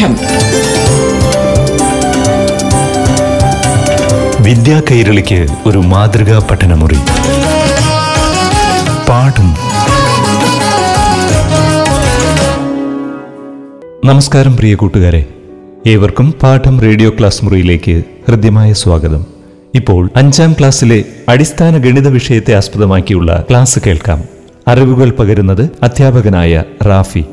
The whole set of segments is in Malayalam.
പാഠം. വിദ്യാകൈരളിക്ക് ഒരു മാതൃകാ പഠനമുറി. പാഠം. നമസ്കാരം പ്രിയ കൂട്ടുകാരെ, ഏവർക്കും പാഠം റേഡിയോ ക്ലാസ് മുറിയിലേക്ക് ഹൃദ്യമായ സ്വാഗതം. ഇപ്പോൾ 5ാം ക്ലാസ്സിലെ അടിസ്ഥാന ഗണിത വിഷയത്തെ ആസ്പദമാക്കിയുള്ള ക്ലാസ് കേൾക്കാം. അറിവുകൾ പകരുന്നത് അധ്യാപകനായ റാഫി.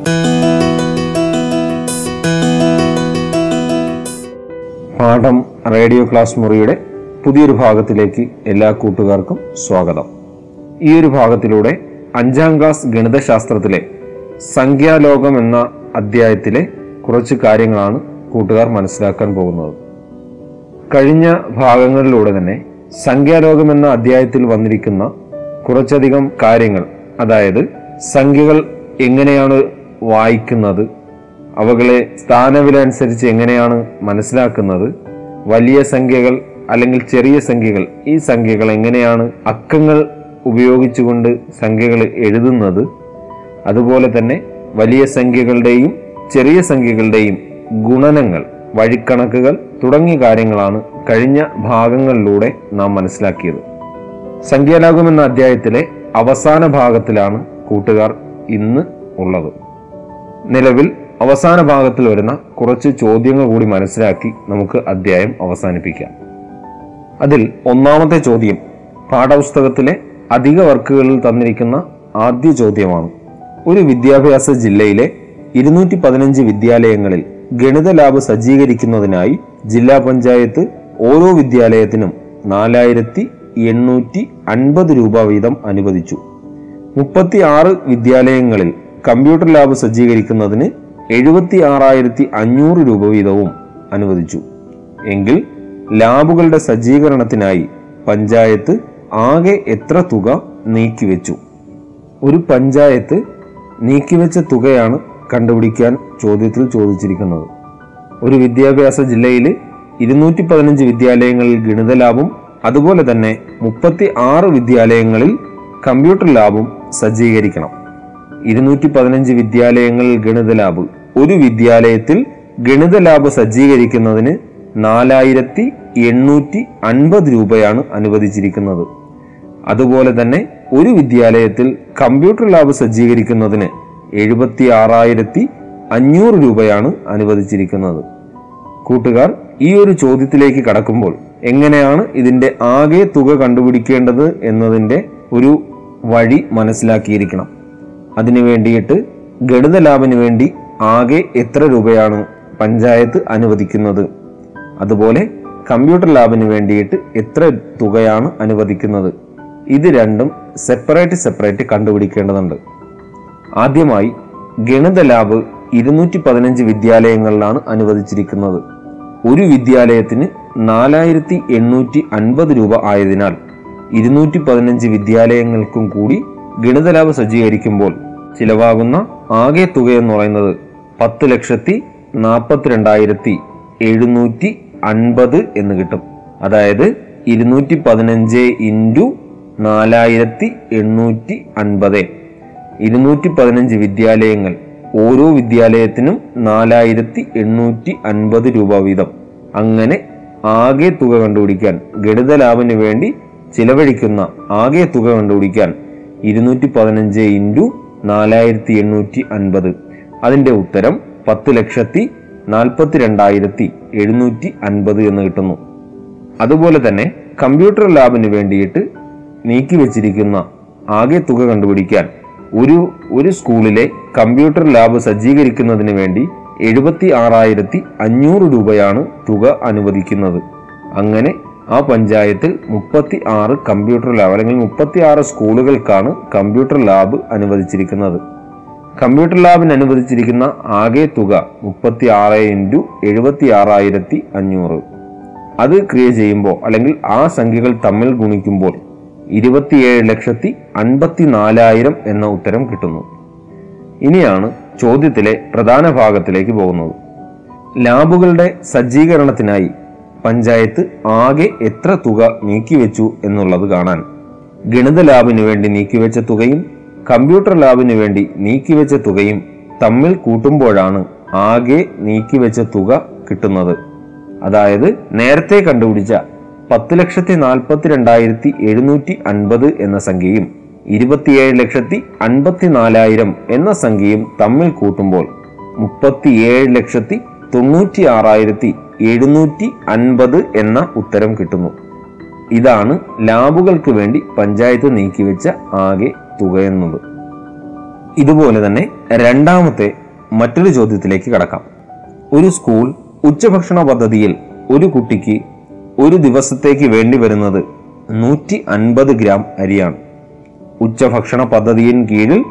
പാഠം റേഡിയോ ക്ലാസ് മുറിയുടെ പുതിയൊരു ഭാഗത്തിലേക്ക് എല്ലാ കൂട്ടുകാർക്കും സ്വാഗതം. ഈ ഒരു ഭാഗത്തിലൂടെ 5ാം ക്ലാസ് ഗണിതശാസ്ത്രത്തിലെ സംഖ്യാലോകം എന്ന അധ്യായത്തിലെ കുറച്ച് കാര്യങ്ങളാണ് കൂട്ടുകാർ മനസ്സിലാക്കാൻ പോകുന്നത്. കഴിഞ്ഞ ഭാഗങ്ങളിലൂടെ തന്നെ സംഖ്യാലോകം എന്ന അധ്യായത്തിൽ വന്നിരിക്കുന്ന കുറച്ചധികം കാര്യങ്ങൾ, അതായത് സംഖ്യകൾ എങ്ങനെയാണ് വായിക്കുന്നത്, അവകളെ സ്ഥാനവില അനുസരിച്ച് എങ്ങനെയാണ് മനസ്സിലാക്കുന്നത്, വലിയ സംഖ്യകൾ അല്ലെങ്കിൽ ചെറിയ സംഖ്യകൾ, ഈ സംഖ്യകൾ എങ്ങനെയാണ് അക്കങ്ങൾ ഉപയോഗിച്ചുകൊണ്ട് സംഖ്യകൾ എഴുതുന്നത്, അതുപോലെ തന്നെ വലിയ സംഖ്യകളുടെയും ചെറിയ സംഖ്യകളുടെയും ഗുണനങ്ങൾ, വഴിക്കണക്കുകൾ തുടങ്ങിയ കാര്യങ്ങളാണ് കഴിഞ്ഞ ഭാഗങ്ങളിലൂടെ നാം മനസ്സിലാക്കിയത്. സംഖ്യാലോകം എന്ന അധ്യായത്തിലെ അവസാന ഭാഗത്തിലാണ് കൂട്ടുകാർ ഇന്ന് ഉള്ളത്. നിലവിൽ അവസാന ഭാഗത്തിൽ വരുന്ന കുറച്ച് ചോദ്യങ്ങൾ കൂടി മനസ്സിലാക്കി നമുക്ക് അധ്യായം അവസാനിപ്പിക്കാം. അതിൽ ഒന്നാമത്തെ ചോദ്യം പാഠപുസ്തകത്തിലെ അധിക വർക്കുകളിൽ തന്നിരിക്കുന്ന ആദ്യ ചോദ്യമാണ്. ഒരു വിദ്യാഭ്യാസ ജില്ലയിലെ 215 വിദ്യാലയങ്ങളിൽ ഗണിത ലാബ് സജ്ജീകരിക്കുന്നതിനായി ജില്ലാ പഞ്ചായത്ത് ഓരോ വിദ്യാലയത്തിനും 4850 രൂപ വീതം അനുവദിച്ചു. 36 വിദ്യാലയങ്ങളിൽ കമ്പ്യൂട്ടർ ലാബ് സജ്ജീകരിക്കുന്നതിന് 76,500 രൂപ വീതവും അനുവദിച്ചു. എങ്കിൽ ലാബുകളുടെ സജ്ജീകരണത്തിനായി പഞ്ചായത്ത് ആകെ എത്ര തുക നീക്കിവെച്ചു? ഒരു പഞ്ചായത്ത് നീക്കിവെച്ച തുകയാണ് കണ്ടുപിടിക്കാൻ ചോദ്യത്തിൽ ചോദിച്ചിരിക്കുന്നത്. ഒരു വിദ്യാഭ്യാസ ജില്ലയിൽ 215 വിദ്യാലയങ്ങളിൽ ഗണിത ലാബും അതുപോലെ തന്നെ 36 വിദ്യാലയങ്ങളിൽ കമ്പ്യൂട്ടർ ലാബും സജ്ജീകരിക്കണം. 215 വിദ്യാലയങ്ങളിൽ ഗണിത ലാബ്, ഒരു വിദ്യാലയത്തിൽ ഗണിത ലാബ് സജ്ജീകരിക്കുന്നതിന് 4850 രൂപയാണ് അനുവദിച്ചിരിക്കുന്നത്. അതുപോലെ തന്നെ ഒരു വിദ്യാലയത്തിൽ കമ്പ്യൂട്ടർ ലാബ് സജ്ജീകരിക്കുന്നതിന് 76,500 രൂപയാണ് അനുവദിച്ചിരിക്കുന്നത്. കൂട്ടുകാർ ഈ ഒരു ചോദ്യത്തിലേക്ക് കടക്കുമ്പോൾ എങ്ങനെയാണ് ഇതിൻ്റെ ആകെ തുക കണ്ടുപിടിക്കേണ്ടത് എന്നതിൻ്റെ ഒരു വഴി മനസ്സിലാക്കിയിരിക്കണം. അതിനു വേണ്ടിയിട്ട് ഗണിത ലാബിന് വേണ്ടി ആകെ എത്ര രൂപയാണ് പഞ്ചായത്ത് അനുവദിക്കുന്നത്, അതുപോലെ കമ്പ്യൂട്ടർ ലാബിന് വേണ്ടിയിട്ട് എത്ര തുകയാണ് അനുവദിക്കുന്നത്, ഇത് രണ്ടും സെപ്പറേറ്റ് കണ്ടുപിടിക്കേണ്ടതുണ്ട്. ആദ്യമായി ഗണിത ലാബ് 215 വിദ്യാലയങ്ങളിലാണ് അനുവദിച്ചിരിക്കുന്നത്. ഒരു വിദ്യാലയത്തിന് 4850 രൂപ ആയതിനാൽ 215 വിദ്യാലയങ്ങൾക്കും കൂടി ഗണിത ലാബ് സജ്ജീകരിക്കുമ്പോൾ ചിലവാകുന്ന ആകെ തുക എന്ന് പറയുന്നത് 10,42,750 എന്ന് കിട്ടും. അതായത് 215 × 4850. 215 വിദ്യാലയങ്ങൾ, ഓരോ വിദ്യാലയത്തിനും 4850 രൂപ വീതം. അങ്ങനെ ആകെ തുക കണ്ടുപിടിക്കാൻ, ഗണിത ലാബിന് വേണ്ടി ചിലവഴിക്കുന്ന ആകെ തുക കണ്ടുപിടിക്കാൻ 215 × 4850. അതിൻ്റെ ഉത്തരം 10,42,750 എന്ന് കിട്ടുന്നു. അതുപോലെ തന്നെ കമ്പ്യൂട്ടർ ലാബിന് വേണ്ടിയിട്ട് നീക്കിവെച്ചിരിക്കുന്ന ആകെ തുക കണ്ടുപിടിക്കാൻ ഒരു സ്കൂളിലെ കമ്പ്യൂട്ടർ ലാബ് സജ്ജീകരിക്കുന്നതിന് വേണ്ടി 76,500 രൂപയാണ് തുക അനുവദിക്കുന്നത്. അങ്ങനെ ആ പഞ്ചായത്തിൽ 36 കമ്പ്യൂട്ടർ ലാബ് അല്ലെങ്കിൽ 36 സ്കൂളുകൾക്കാണ് കമ്പ്യൂട്ടർ ലാബ് അനുവദിച്ചിരിക്കുന്നത്. കമ്പ്യൂട്ടർ ലാബിന് അനുവദിച്ചിരിക്കുന്ന ആകെ തുക 36 × 76,500. അത് ക്രിയ ചെയ്യുമ്പോൾ അല്ലെങ്കിൽ ആ സംഖ്യകൾ തമ്മിൽ ഗുണിക്കുമ്പോൾ 27,54,000 എന്ന ഉത്തരം കിട്ടുന്നു. ഇനിയാണ് ചോദ്യത്തിലെ പ്രധാന ഭാഗത്തിലേക്ക് പോകുന്നത്. ലാബുകളുടെ സജ്ജീകരണത്തിനായി പഞ്ചായത്ത് ആകെ എത്ര തുക നീക്കിവെച്ചു എന്നുള്ളത് കാണാൻ ഗണിത ലാബിന് വേണ്ടി നീക്കിവെച്ച തുകയും കമ്പ്യൂട്ടർ ലാബിന് വേണ്ടി നീക്കിവെച്ച തുകയും തമ്മിൽ കൂട്ടുമ്പോഴാണ് ആകെ നീക്കി വെച്ച തുക കിട്ടുന്നത്. അതായത് നേരത്തെ കണ്ടുപിടിച്ച 10,42,750 എന്ന സംഖ്യയും 27,54,000 എന്ന സംഖ്യയും തമ്മിൽ കൂട്ടുമ്പോൾ 37,96,750 എന്ന ഉത്തരം കിട്ടുന്നു. ഇതാണ് ലാബുകൾക്ക് വേണ്ടി പഞ്ചായത്ത് നീക്കിവെച്ച ആകെ തുകയെന്നത്. ഇതുപോലെ തന്നെ രണ്ടാമത്തെ മറ്റൊരു ചോദ്യത്തിലേക്ക് കടക്കാം. ഒരു സ്കൂൾ ഉച്ചഭക്ഷണ പദ്ധതിയിൽ ഒരു കുട്ടിക്ക് ഒരു ദിവസത്തേക്ക് വേണ്ടി വരുന്നത് 150 ഗ്രാം അരിയാണ്. ഉച്ചഭക്ഷണ പദ്ധതിയിൻ കീഴിൽ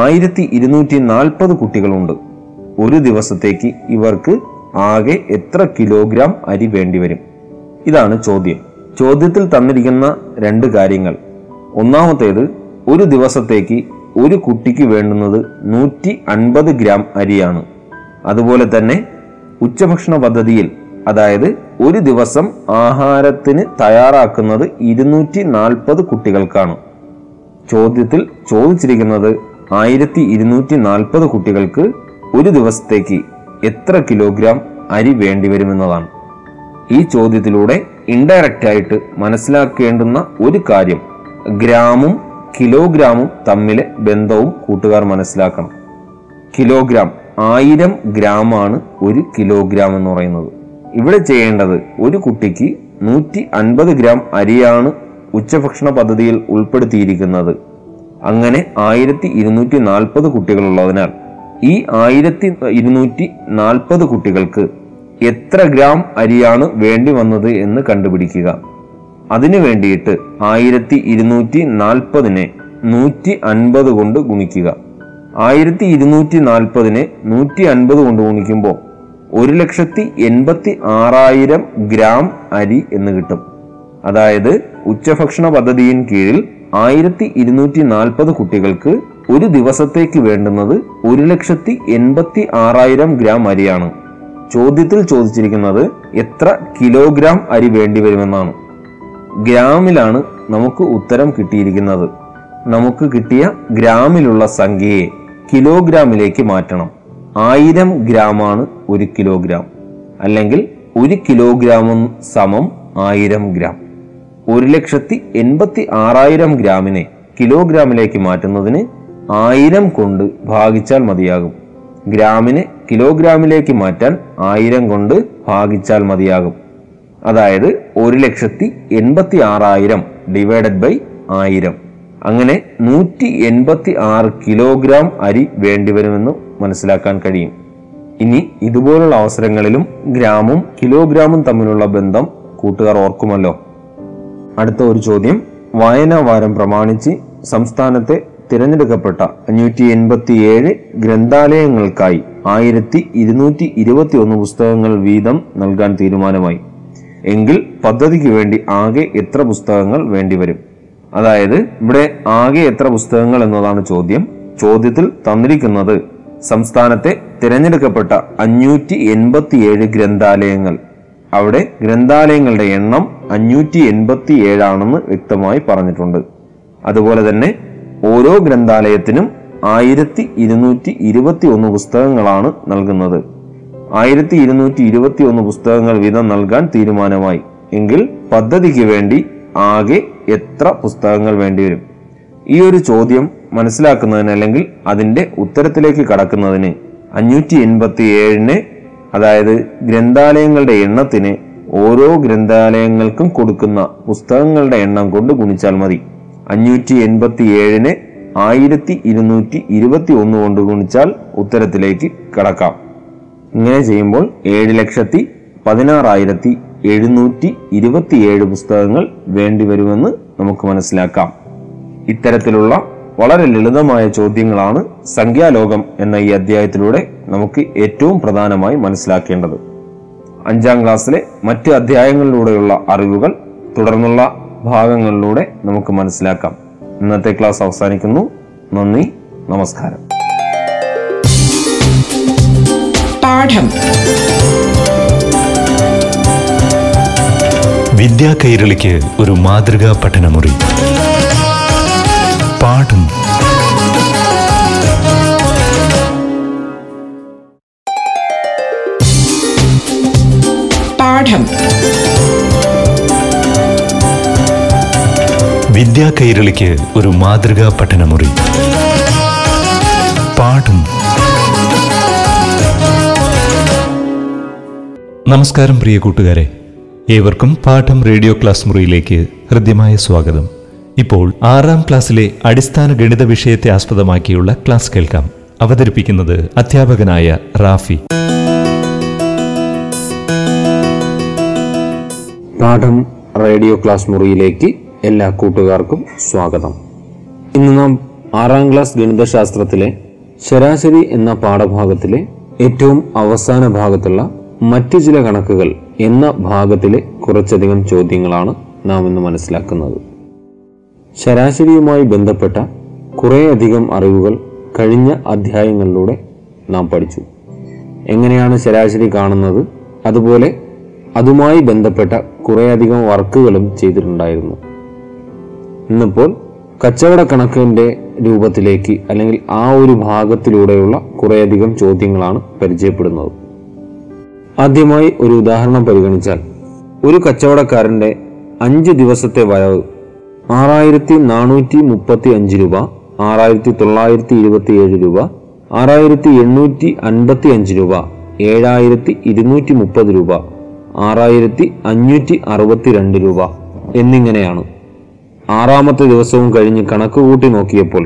1,240 കുട്ടികളുണ്ട്. ഒരു ദിവസത്തേക്ക് ഇവർക്ക് ആകെ എത്ര കിലോഗ്രാം അരി വേണ്ടിവരും? ഇതാണ് ചോദ്യം. ചോദ്യത്തിൽ തന്നിരിക്കുന്ന രണ്ട് കാര്യങ്ങൾ. ഒന്നാമത്തേത്, ഒരു ദിവസത്തേക്ക് ഒരു കുട്ടിക്ക് വേണ്ടുന്നത് 150 ഗ്രാം അരിയാണ്. അതുപോലെ തന്നെ ഉച്ചഭക്ഷണ പദ്ധതിയിൽ, അതായത് ഒരു ദിവസം ആഹാരത്തിന് തയ്യാറാക്കുന്നത് 240 കുട്ടികൾക്കാണ്. ചോദ്യത്തിൽ ചോദിച്ചിരിക്കുന്നത് 1,240 കുട്ടികൾക്ക് ഒരു ദിവസത്തേക്ക് എത്ര കിലോഗ്രാം അരി വേണ്ടിവരുമെന്നതാണ്. ഈ ചോദ്യത്തിലൂടെ ഇൻഡയറക്റ്റായിട്ട് മനസ്സിലാക്കേണ്ടുന്ന ഒരു കാര്യം, ഗ്രാമും കിലോഗ്രാമും തമ്മിലെ ബന്ധവും കൂട്ടുകാർ മനസ്സിലാക്കണം. കിലോഗ്രാം 1000 ഗ്രാമാണ് ഒരു കിലോഗ്രാം എന്ന് പറയുന്നത്. ഇവിടെ ചെയ്യേണ്ടത്, ഒരു കുട്ടിക്ക് 150 ഗ്രാം അരിയാണ് ഉച്ചഭക്ഷണ പദ്ധതിയിൽ ഉൾപ്പെടുത്തിയിരിക്കുന്നത്. അങ്ങനെ 1,240 കുട്ടികളുള്ളതിനാൽ ഈ 1,240 കുട്ടികൾക്ക് എത്ര ഗ്രാം അരിയാണ് വേണ്ടി വന്നത് എന്ന് കണ്ടുപിടിക്കുക. അതിനു വേണ്ടിയിട്ട് 1,240നെ 150 കൊണ്ട് ഗുണിക്കുക. 1,240നെ 150 കൊണ്ട് ഗുണിക്കുമ്പോൾ 1,86,000 ഗ്രാം അരി എന്ന് കിട്ടും. അതായത് ഉച്ചഭക്ഷണ പദ്ധതിയിൻ കീഴിൽ 1,240 കുട്ടികൾക്ക് ഒരു ദിവസത്തേക്ക് വേണ്ടുന്നത് 1,86,000 ഗ്രാം അരിയാണ്. ചോദ്യത്തിൽ ചോദിച്ചിരിക്കുന്നത് എത്ര കിലോഗ്രാം അരി വേണ്ടിവരുമെന്നാണ്. ഗ്രാമിലാണ് നമുക്ക് ഉത്തരം കിട്ടിയിരിക്കുന്നത്. നമുക്ക് കിട്ടിയ ഗ്രാമിലുള്ള സംഖ്യയെ കിലോഗ്രാമിലേക്ക് മാറ്റണം. 1000 ഗ്രാമാണ് ഒരു കിലോഗ്രാം, അല്ലെങ്കിൽ 1 കിലോഗ്രാം = 1000 ഗ്രാം. 1,86,000 ഗ്രാമിനെ കിലോഗ്രാമിലേക്ക് മാറ്റുന്നതിന് 1000 കൊണ്ട് ഭാഗിച്ചാൽ മതിയാകും. ഗ്രാമിനെ കിലോഗ്രാമിലേക്ക് മാറ്റാൻ 1000 കൊണ്ട് ഭാഗിച്ചാൽ മതിയാകും. അതായത് 1,86,000 ÷ 1000, അങ്ങനെ 186 കിലോഗ്രാം അരി വേണ്ടിവരുമെന്ന് മനസ്സിലാക്കാൻ കഴിയും. ഇനി ഇതുപോലുള്ള അവസരങ്ങളിലും ഗ്രാമും കിലോഗ്രാമും തമ്മിലുള്ള ബന്ധം കൂട്ടുകാർ ഓർക്കുമല്ലോ. അടുത്ത ഒരു ചോദ്യം. വായനാ വാരം പ്രമാണിച്ച് സംസ്ഥാനത്തെ തിരഞ്ഞെടുക്കപ്പെട്ട 587 ഗ്രന്ഥാലയങ്ങൾക്കായി 1,221 പുസ്തകങ്ങൾ വീതം നൽകാൻ തീരുമാനമായി. എങ്കിൽ പദ്ധതിക്ക് വേണ്ടി ആകെ എത്ര പുസ്തകങ്ങൾ വേണ്ടിവരും? അതായത് ഇവിടെ ആകെ എത്ര പുസ്തകങ്ങൾ എന്നതാണ് ചോദ്യം. ചോദ്യത്തിൽ തന്നിരിക്കുന്നത് സംസ്ഥാനത്തെ തിരഞ്ഞെടുക്കപ്പെട്ട 587 ഗ്രന്ഥാലയങ്ങൾ, അവിടെ ഗ്രന്ഥാലയങ്ങളുടെ എണ്ണം 587 ആണെന്ന് വ്യക്തമായി പറഞ്ഞിട്ടുണ്ട്. അതുപോലെ തന്നെ ഓരോ ഗ്രന്ഥാലയത്തിനും 1,221 പുസ്തകങ്ങളാണ് നൽകുന്നത്. 1,221 പുസ്തകങ്ങൾ വീതം നൽകാൻ തീരുമാനമായി. എങ്കിൽ പദ്ധതിക്ക് വേണ്ടി ആകെ എത്ര പുസ്തകങ്ങൾ വേണ്ടിവരും? ഈ ഒരു ചോദ്യം മനസ്സിലാക്കുന്നതിന്, അല്ലെങ്കിൽ അതിൻ്റെ ഉത്തരത്തിലേക്ക് കടക്കുന്നതിന് 587നെ, അതായത് ഗ്രന്ഥാലയങ്ങളുടെ എണ്ണത്തിന്, ഓരോ ഗ്രന്ഥാലയങ്ങൾക്കും കൊടുക്കുന്ന പുസ്തകങ്ങളുടെ എണ്ണം കൊണ്ട് ഗുണിച്ചാൽ മതി. 587നെ 1,221 കൊണ്ട് ഗുണിച്ചാൽ ഉത്തരത്തിലേക്ക് കടക്കാം. ഇങ്ങനെ ചെയ്യുമ്പോൾ 7,16,727 പുസ്തകങ്ങൾ വേണ്ടിവരുമെന്ന് നമുക്ക് മനസ്സിലാക്കാം. ഇത്തരത്തിലുള്ള വളരെ ലളിതമായ ചോദ്യങ്ങളാണ് സംഖ്യാലോകം എന്ന ഈ അധ്യായത്തിലൂടെ നമുക്ക് ഏറ്റവും പ്രധാനമായി മനസ്സിലാക്കേണ്ടത്. 5ാം ക്ലാസ്സിലെ മറ്റ് അധ്യായങ്ങളിലൂടെയുള്ള അറിവുകൾ തുടർന്നുള്ള ഭാഗങ്ങളിലൂടെ നമുക്ക് മനസ്സിലാക്കാം. ഇന്നത്തെ ക്ലാസ് അവസാനിക്കുന്നു. നന്ദി, നമസ്കാരം. പാഠം വിദ്യാകൈരളിക്ക് ഒരു മാതൃകാ പഠനമുറി. പാഠം. വിദ്യാകൈരളിക്ക് ഒരു മാതൃകാ പഠനമുറി. പാഠം. നമസ്കാരം പ്രിയ കൂട്ടുകാരെ, ഏവർക്കും പാഠം റേഡിയോ ക്ലാസ് മുറിയിലേക്ക് ഹൃദ്യമായ സ്വാഗതം. ഇപ്പോൾ 6ാം ക്ലാസ്സിലെ അടിസ്ഥാന ഗണിത വിഷയത്തെ ആസ്പദമാക്കിയുള്ള ക്ലാസ് കേൾക്കാം. അവതരിപ്പിക്കുന്നത് അധ്യാപകനായ റാഫി. പാഠം റേഡിയോ ക്ലാസ് മുറിയിലേക്ക് എല്ലാ കൂട്ടുകാർക്കും സ്വാഗതം. ഇന്ന് നാം 6ാം ക്ലാസ് ഗണിതശാസ്ത്രത്തിലെ ശരാശരി എന്ന പാഠഭാഗത്തിലെ ഏറ്റവും അവസാന ഭാഗത്തുള്ള മറ്റു ചില കണക്കുകൾ എന്ന ഭാഗത്തിലെ കുറച്ചധികം ചോദ്യങ്ങളാണ് നാം ഇന്ന് മനസ്സിലാക്കുന്നത്. ശരാശരിയുമായി ബന്ധപ്പെട്ട കുറേയധികം അറിവുകൾ കഴിഞ്ഞ അധ്യായങ്ങളിലൂടെ നാം പഠിച്ചു. എങ്ങനെയാണ് ശരാശരി കാണുന്നത്, അതുപോലെ അതുമായി ബന്ധപ്പെട്ട കുറേയധികം വർക്കുകളും ചെയ്തിട്ടുണ്ടായിരുന്നു. ഇന്നിപ്പോൾ കച്ചവട കണക്കിൻ്റെ രൂപത്തിലേക്ക് അല്ലെങ്കിൽ ആ ഒരു ഭാഗത്തിലൂടെയുള്ള കുറേയധികം ചോദ്യങ്ങളാണ് പരിചയപ്പെടുന്നത്. ആദ്യമായി ഒരു ഉദാഹരണം പരിഗണിച്ചാൽ, ഒരു കച്ചവടക്കാരൻ്റെ 5 ദിവസത്തെ വരവ് 6435 രൂപ, 6927 രൂപ, 6855 രൂപ, 7230 രൂപ, 6562 രൂപ എന്നിങ്ങനെയാണ്. 6ാമത്തെ ദിവസവും കഴിഞ്ഞ് കണക്ക് കൂട്ടി നോക്കിയപ്പോൾ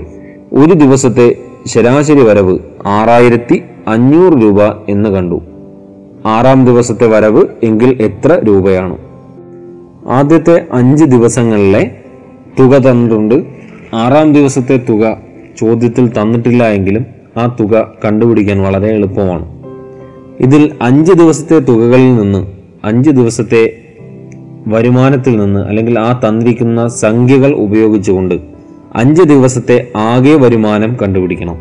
ഒരു ദിവസത്തെ ശരാശരി വരവ് 6500 രൂപ എന്ന് കണ്ടു. 6ാം ദിവസത്തെ വരവ് എങ്കിൽ എത്ര രൂപയാണ്? ആദ്യത്തെ 5 ദിവസങ്ങളിലെ തുക തന്നിട്ടുണ്ട്. 6ാം ദിവസത്തെ തുക ചോദ്യത്തിൽ തന്നിട്ടില്ല എങ്കിലും ആ തുക കണ്ടുപിടിക്കാൻ വളരെ എളുപ്പമാണ്. ഇതിൽ 5 ദിവസത്തെ തുകകളിൽ നിന്ന്, 5 ദിവസത്തെ വരുമാനത്തിൽ നിന്ന് അല്ലെങ്കിൽ ആ തന്നിരിക്കുന്ന സംഖ്യകൾ ഉപയോഗിച്ചുകൊണ്ട് 5 ദിവസത്തെ ആകെ വരുമാനം കണ്ടുപിടിക്കണം.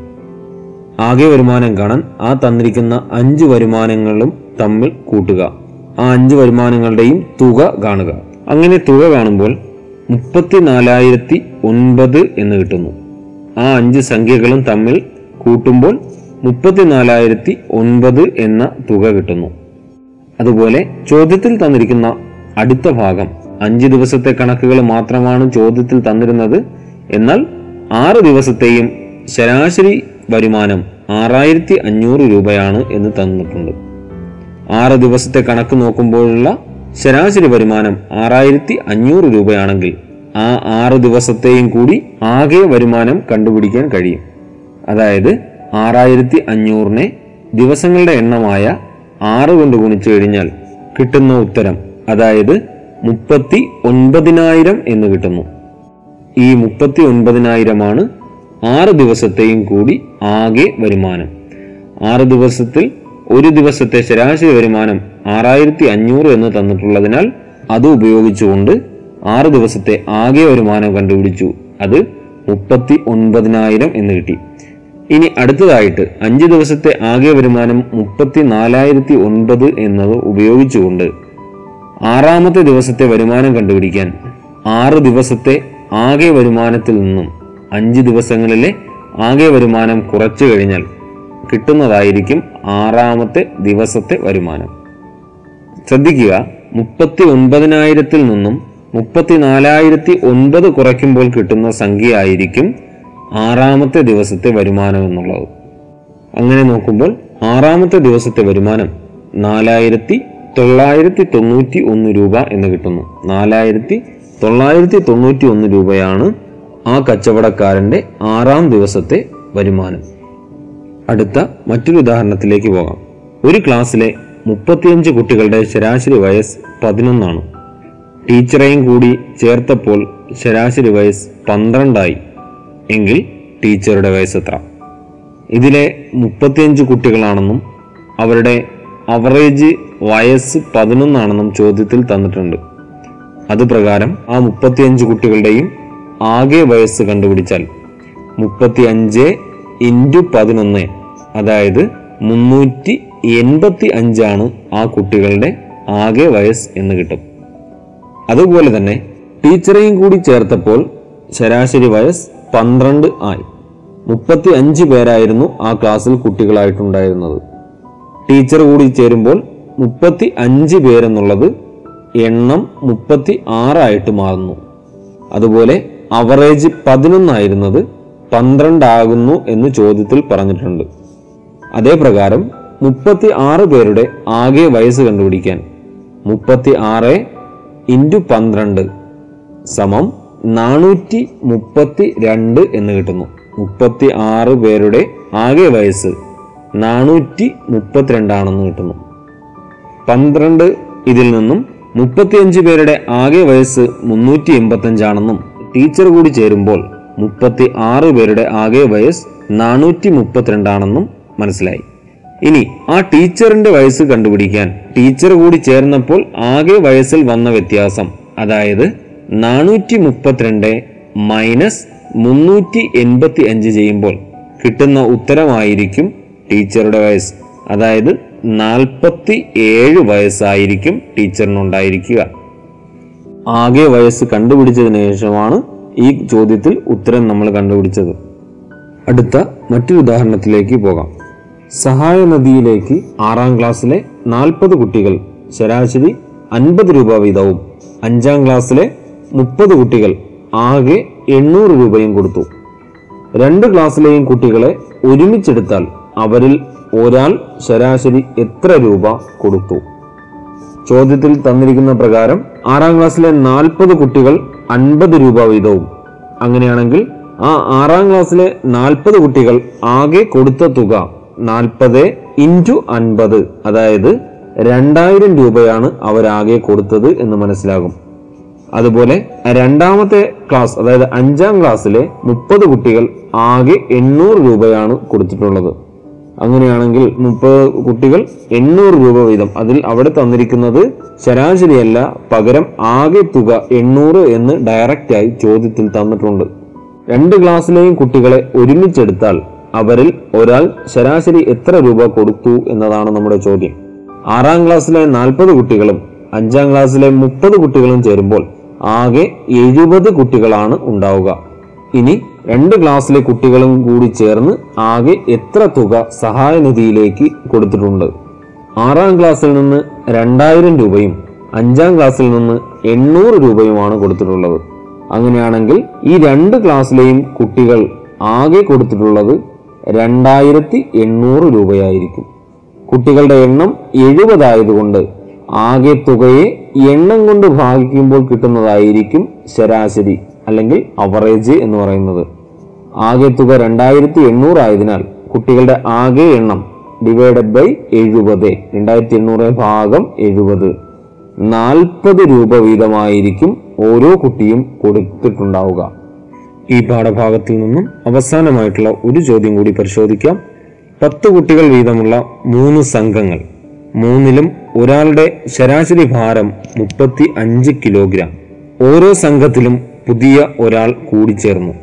ആകെ വരുമാനം കാണാൻ ആ തന്നിരിക്കുന്ന 5 വരുമാനങ്ങളും തമ്മിൽ കൂട്ടുക. ആ 5 വരുമാനങ്ങളുടെയും തുക കാണുക. അങ്ങനെ തുക കാണുമ്പോൾ 34,009 എന്ന് കിട്ടുന്നു. ആ 5 സംഖ്യകളും തമ്മിൽ കൂട്ടുമ്പോൾ 34,009 എന്ന തുക കിട്ടുന്നു. അതുപോലെ ചോദ്യത്തിൽ തന്നിരിക്കുന്ന അടുത്ത ഭാഗം, 5 ദിവസത്തെ കണക്കുകൾ മാത്രമാണ് ചോദ്യത്തിൽ തന്നിരുന്നത്. എന്നാൽ 6 ദിവസത്തെയും ശരാശരി വരുമാനം 6500 രൂപയാണ് എന്ന് തന്നിട്ടുണ്ട്. 6 ദിവസത്തെ കണക്ക് നോക്കുമ്പോഴുള്ള ശരാശരി വരുമാനം 6500 രൂപയാണെങ്കിൽ ആ 6 ദിവസത്തെയും കൂടി ആകെ വരുമാനം കണ്ടുപിടിക്കാൻ കഴിയും. അതായത് 6500നെ ദിവസങ്ങളുടെ എണ്ണമായ 6 കൊണ്ട് ഗുണിച്ചു കഴിഞ്ഞാൽ കിട്ടുന്ന ഉത്തരം, അതായത് 39,000 എന്ന് കിട്ടുന്നു. ഈ 39,000 ആണ് 6 ദിവസത്തെയും കൂടി ആകെ വരുമാനം. 6 ദിവസത്തിൽ ഒരു ദിവസത്തെ ശരാശരി വരുമാനം 6500 എന്ന് തന്നിട്ടുള്ളതിനാൽ അത് ഉപയോഗിച്ചുകൊണ്ട് 6 ദിവസത്തെ ആകെ വരുമാനം കണ്ടുപിടിച്ചു. അത് 39,000 എന്ന് കിട്ടി. ഇനി അടുത്തതായിട്ട് 5 ദിവസത്തെ ആകെ വരുമാനം 34,009 എന്നത് ഉപയോഗിച്ചുകൊണ്ട് 6ാമത്തെ ദിവസത്തെ വരുമാനം കണ്ടുപിടിക്കാൻ 6 ദിവസത്തെ ആകെ വരുമാനത്തിൽ നിന്നും 5 ദിവസങ്ങളിലെ ആകെ വരുമാനം കുറച്ചു കഴിഞ്ഞാൽ കിട്ടുന്നതായിരിക്കും 6ാമത്തെ ദിവസത്തെ വരുമാനം. ശ്രദ്ധിക്കുക, 39,000ൽ നിന്നും 34,009 കുറയ്ക്കുമ്പോൾ കിട്ടുന്ന സംഖ്യയായിരിക്കും 6ാമത്തെ ദിവസത്തെ വരുമാനം എന്നുള്ളത്. അങ്ങനെ നോക്കുമ്പോൾ 6ാമത്തെ ദിവസത്തെ വരുമാനം 4,991 രൂപ എന്ന് കിട്ടുന്നു. 4,991 രൂപയാണ് ആ കച്ചവടക്കാരൻ്റെ 6ാം ദിവസത്തെ വരുമാനം. അടുത്ത മറ്റൊരു ഉദാഹരണത്തിലേക്ക് പോകാം. ഒരു ക്ലാസ്സിലെ 35 കുട്ടികളുടെ ശരാശരി വയസ്സ് 11 ആണ്. ടീച്ചറേയും കൂടി ചേർത്തപ്പോൾ ശരാശരി വയസ്സ് 12 ആയി എങ്കിൽ ടീച്ചറുടെ വയസ്സ് എത്ര? ഇതിലെ 35 കുട്ടികളാണെന്നും അവരുടെ അവറേജ് വയസ്സ് 11 ആണെന്നും ചോദ്യത്തിൽ തന്നിട്ടുണ്ട്. അതുപ്രകാരം ആ 35 കുട്ടികളുടെയും ആകെ വയസ്സ് കണ്ടുപിടിച്ചാൽ 35 × 11, അതായത് 385 ആണ് ആ കുട്ടികളുടെ ആകെ വയസ്സ് എന്ന് കിട്ടും. അതുപോലെ തന്നെ ടീച്ചറേയും കൂടി ചേർത്തപ്പോൾ ശരാശരി വയസ്സ് 12 ആയി. 35 പേരായിരുന്നു ആ ക്ലാസ്സിൽ കുട്ടികളായിട്ടുണ്ടായിരുന്നത്. ടീച്ചർ കൂടി ചേരുമ്പോൾ 35 പേരെന്നുള്ളത് എണ്ണം 36 ആയിട്ട് മാറുന്നു. അതുപോലെ അവറേജ് 11 ആയിരുന്നത് 12 ആകുന്നു എന്ന് ചോദ്യത്തിൽ പറഞ്ഞിട്ടുണ്ട്. അതേ പ്രകാരം 36 പേരുടെ ആകെ വയസ്സ് കണ്ടുപിടിക്കാൻ 36 × 12 = 432 എന്ന് കിട്ടുന്നു. 36 പേരുടെ ആകെ വയസ്സ് 432 ആണെന്ന് കിട്ടുന്നു. 12 ഇതിൽ നിന്നും 35 പേരുടെ ആകെ വയസ്സ് 385 ആണെന്നും ടീച്ചർ കൂടി ചേരുമ്പോൾ 36 പേരുടെ ആകെ വയസ്സ് 432 ആണെന്നും മനസ്സിലായി. ഇനി ആ ടീച്ചറിന്റെ വയസ്സ് കണ്ടുപിടിക്കാൻ ടീച്ചർ കൂടി ചേർന്നപ്പോൾ ആകെ വയസ്സിൽ വന്ന വ്യത്യാസം, അതായത് 432 - 385 ചെയ്യുമ്പോൾ കിട്ടുന്ന ഉത്തരമായിരിക്കും ടീച്ചറുടെ വയസ്സ്, അതായത് 47 വയസ്സായിരിക്കും ടീച്ചറിനുണ്ടായിരിക്കുക. ആകെ വയസ്സ് കണ്ടുപിടിച്ചതിന് ശേഷമാണ് ഈ ചോദ്യത്തിൽ ഉത്തരം നമ്മൾ കണ്ടുപിടിച്ചത്. അടുത്ത മറ്റൊരു ഉദാഹരണത്തിലേക്ക് പോകാം. സഹായ നദിയിലേക്ക് 6-ാം ക്ലാസ്സിലെ 40 കുട്ടികൾ ശരാശരി 50 രൂപ വീതവും 5-ാം ക്ലാസ്സിലെ 30 കുട്ടികൾ ആകെ 800 രൂപയും കൊടുത്തു. 2 ക്ലാസ്സിലെയും കുട്ടികളെ ഒരുമിച്ചെടുത്താൽ അവരിൽ ഒരാൾ ശരാശരി എത്ര രൂപ കൊടുത്തു? ചോദ്യത്തിൽ തന്നിരിക്കുന്ന പ്രകാരം 6-ാം ക്ലാസ്സിലെ 40 കുട്ടികൾ 50 രൂപ വീതവും, അങ്ങനെയാണെങ്കിൽ ആ 6-ാം ക്ലാസ്സിലെ 40 കുട്ടികൾ ആകെ കൊടുത്ത തുക 40 × 50, അതായത് 2000 രൂപയാണ് അവരാകെ കൊടുത്തത് എന്ന് മനസ്സിലാകും. അതുപോലെ 2-ാമത്തെ ക്ലാസ്, അതായത് 5-ാം ക്ലാസ്സിലെ 30 കുട്ടികൾ ആകെ 800 രൂപയാണ് കൊടുത്തിട്ടുള്ളത്. അങ്ങനെയാണെങ്കിൽ 30 കുട്ടികൾ 800 രൂപ വീതം, അതിൽ അവിടെ തന്നിരിക്കുന്നത് ശരാശരിയല്ല, പകരം ആകെ തുക 800 എന്ന് ഡയറക്റ്റായി ചോദ്യത്തിൽ തന്നിട്ടുണ്ട്. 2 ക്ലാസ്സിലെയും കുട്ടികളെ ഒരുമിച്ചെടുത്താൽ അവരിൽ ഒരാൾ ശരാശരി എത്ര രൂപ കൊടുത്തു എന്നതാണ് നമ്മുടെ ചോദ്യം. 6-ാം ക്ലാസ്സിലെ 40 കുട്ടികളും 5-ാം ക്ലാസ്സിലെ 30 കുട്ടികളും ചേരുമ്പോൾ ആകെ 70 കുട്ടികളാണ് ഉണ്ടാവുക. ഇനി 2 ക്ലാസ്സിലെ കുട്ടികളും കൂടി ചേർന്ന് ആകെ എത്ര തുക സഹായ നിധിയിലേക്ക് കൊടുത്തിട്ടുണ്ട്? 6-ാം ക്ലാസ്സിൽ നിന്ന് 2000 രൂപയും 5-ാം ക്ലാസ്സിൽ നിന്ന് 800 രൂപയുമാണ് കൊടുത്തിട്ടുള്ളത്. അങ്ങനെയാണെങ്കിൽ ഈ 2 ക്ലാസ്സിലെയും കുട്ടികൾ ആകെ കൊടുത്തിട്ടുള്ളത് 2800 രൂപയായിരിക്കും. കുട്ടികളുടെ എണ്ണം 70 ആയതുകൊണ്ട് ആകെ തുകയെ എണ്ണം കൊണ്ട് ഭാഗിക്കുമ്പോൾ കിട്ടുന്നതായിരിക്കും ശരാശരി അല്ലെങ്കിൽ അവറേജ് എന്ന് പറയുന്നത്. ആകെ തുക 2800 ആയതിനാൽ കുട്ടികളുടെ ആകെ എണ്ണം ÷ 70, 2800 / 70, 40 രൂപ വീതമായിരിക്കും ഓരോ കുട്ടിയും കൊടുത്തിട്ടുണ്ടാവുക. ഈ പാഠഭാഗത്തിൽ നിന്നും അവസാനമായിട്ടുള്ള ഒരു ചോദ്യം കൂടി പരിശോധിക്കാം. 10 കുട്ടികൾ വീതമുള്ള 3 സംഘങ്ങൾ, 3-ലും ഒരാളുടെ ശരാശരി ഭാരം 35 കിലോഗ്രാം. ഓരോ സംഘത്തിലും പുതിയ ഒരാൾ കൂടിച്ചേർന്നു.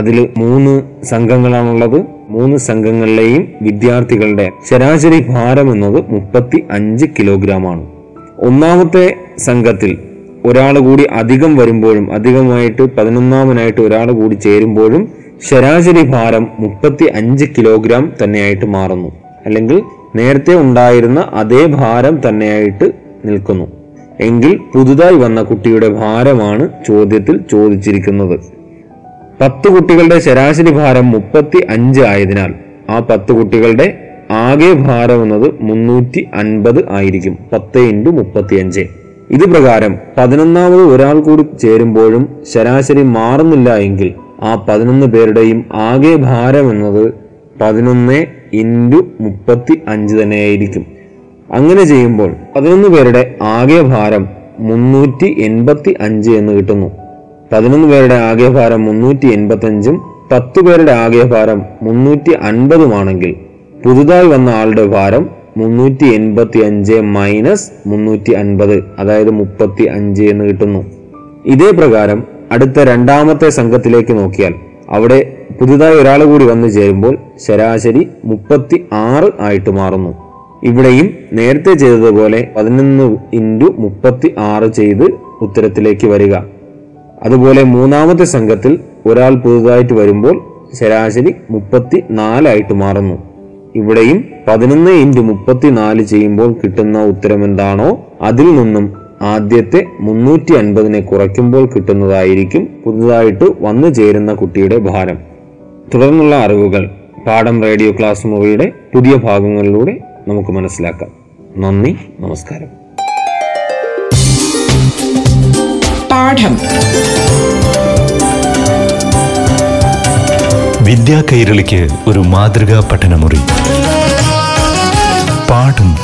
അതിൽ 3 സംഘങ്ങളാണുള്ളത്. 3 സംഘങ്ങളിലെയും വിദ്യാർത്ഥികളുടെ ശരാശരി ഭാരം എന്നത് 35 കിലോഗ്രാം ആണ്. 1-ാമത്തെ സംഘത്തിൽ ഒരാൾ കൂടി അധികം വരുമ്പോഴും, അധികമായിട്ട് 11-വനായിട്ട് ഒരാൾ കൂടി ചേരുമ്പോഴും ശരാശരി ഭാരം 35 കിലോഗ്രാം തന്നെയായിട്ട് മാറുന്നു, അല്ലെങ്കിൽ നേരത്തെ ഉണ്ടായിരുന്ന അതേ ഭാരം തന്നെയായിട്ട് നിൽക്കുന്നു. എങ്കിൽ പുതുതായി വന്ന കുട്ടിയുടെ ഭാരമാണ് ചോദ്യത്തിൽ ചോദിച്ചിരിക്കുന്നത്. 10 കുട്ടികളുടെ ശരാശരി ഭാരം 35 ആയതിനാൽ ആ 10 കുട്ടികളുടെ ആകെ ഭാരം എന്നത് 350 ആയിരിക്കും. 10 × 35. ഇത് പ്രകാരം 11-ാമത് ഒരാൾ കൂടി ചേരുമ്പോഴും ശരാശരി മാറുന്നില്ല എങ്കിൽ ആ 11 പേരുടെയും ആകെ ഭാരം എന്നത് 11 × 35 തന്നെയായിരിക്കും. അങ്ങനെ ചെയ്യുമ്പോൾ 11 പേരുടെ ആകെ ഭാരം 385 എന്ന് കിട്ടുന്നു. 11 പേരുടെ ആകെ ഭാരം 385-ഉം 10 പേരുടെ ആകെ ഭാരം 350-ഉമാണെങ്കിൽ പുതുതായി വന്ന ആളുടെ ഭാരം 385 - 350, അതായത് 35 എന്ന് കിട്ടുന്നു. ഇതേ പ്രകാരം അടുത്ത 2-ാമത്തെ സംഘത്തിലേക്ക് നോക്കിയാൽ അവിടെ പുതുതായി ഒരാൾ കൂടി വന്നു ചേരുമ്പോൾ ശരാശരി 36 ആയിട്ട് മാറുന്നു. ഇവിടെയും നേരത്തെ ചെയ്തതുപോലെ 11 × 36 ചെയ്ത് ഉത്തരത്തിലേക്ക് വരിക. അതുപോലെ 3-ാമത്തെ സംഘത്തിൽ ഒരാൾ പുതുതായിട്ട് വരുമ്പോൾ ശരാശരി 34 ആയിട്ട് മാറുന്നു. ഇവിടെയും 11 × 34 ചെയ്യുമ്പോൾ കിട്ടുന്ന ഉത്തരം എന്താണോ അതിൽ നിന്നും ആദ്യത്തെ 350 കുറയ്ക്കുമ്പോൾ കിട്ടുന്നതായിരിക്കും പുതുതായിട്ട് വന്നു ചേരുന്ന കുട്ടിയുടെ ഭാരം. തുടർന്നുള്ള അറിവുകൾ പാഠം റേഡിയോ ക്ലാസ് മുറിയുടെ പുതിയ ഭാഗങ്ങളിലൂടെ നമുക്ക് മനസ്സിലാക്കാം. നന്ദി, നമസ്കാരം. പാഠം വിദ്യാകൈരളിക്ക് ഒരു മാതൃകാ പഠനമുറി. പാഠം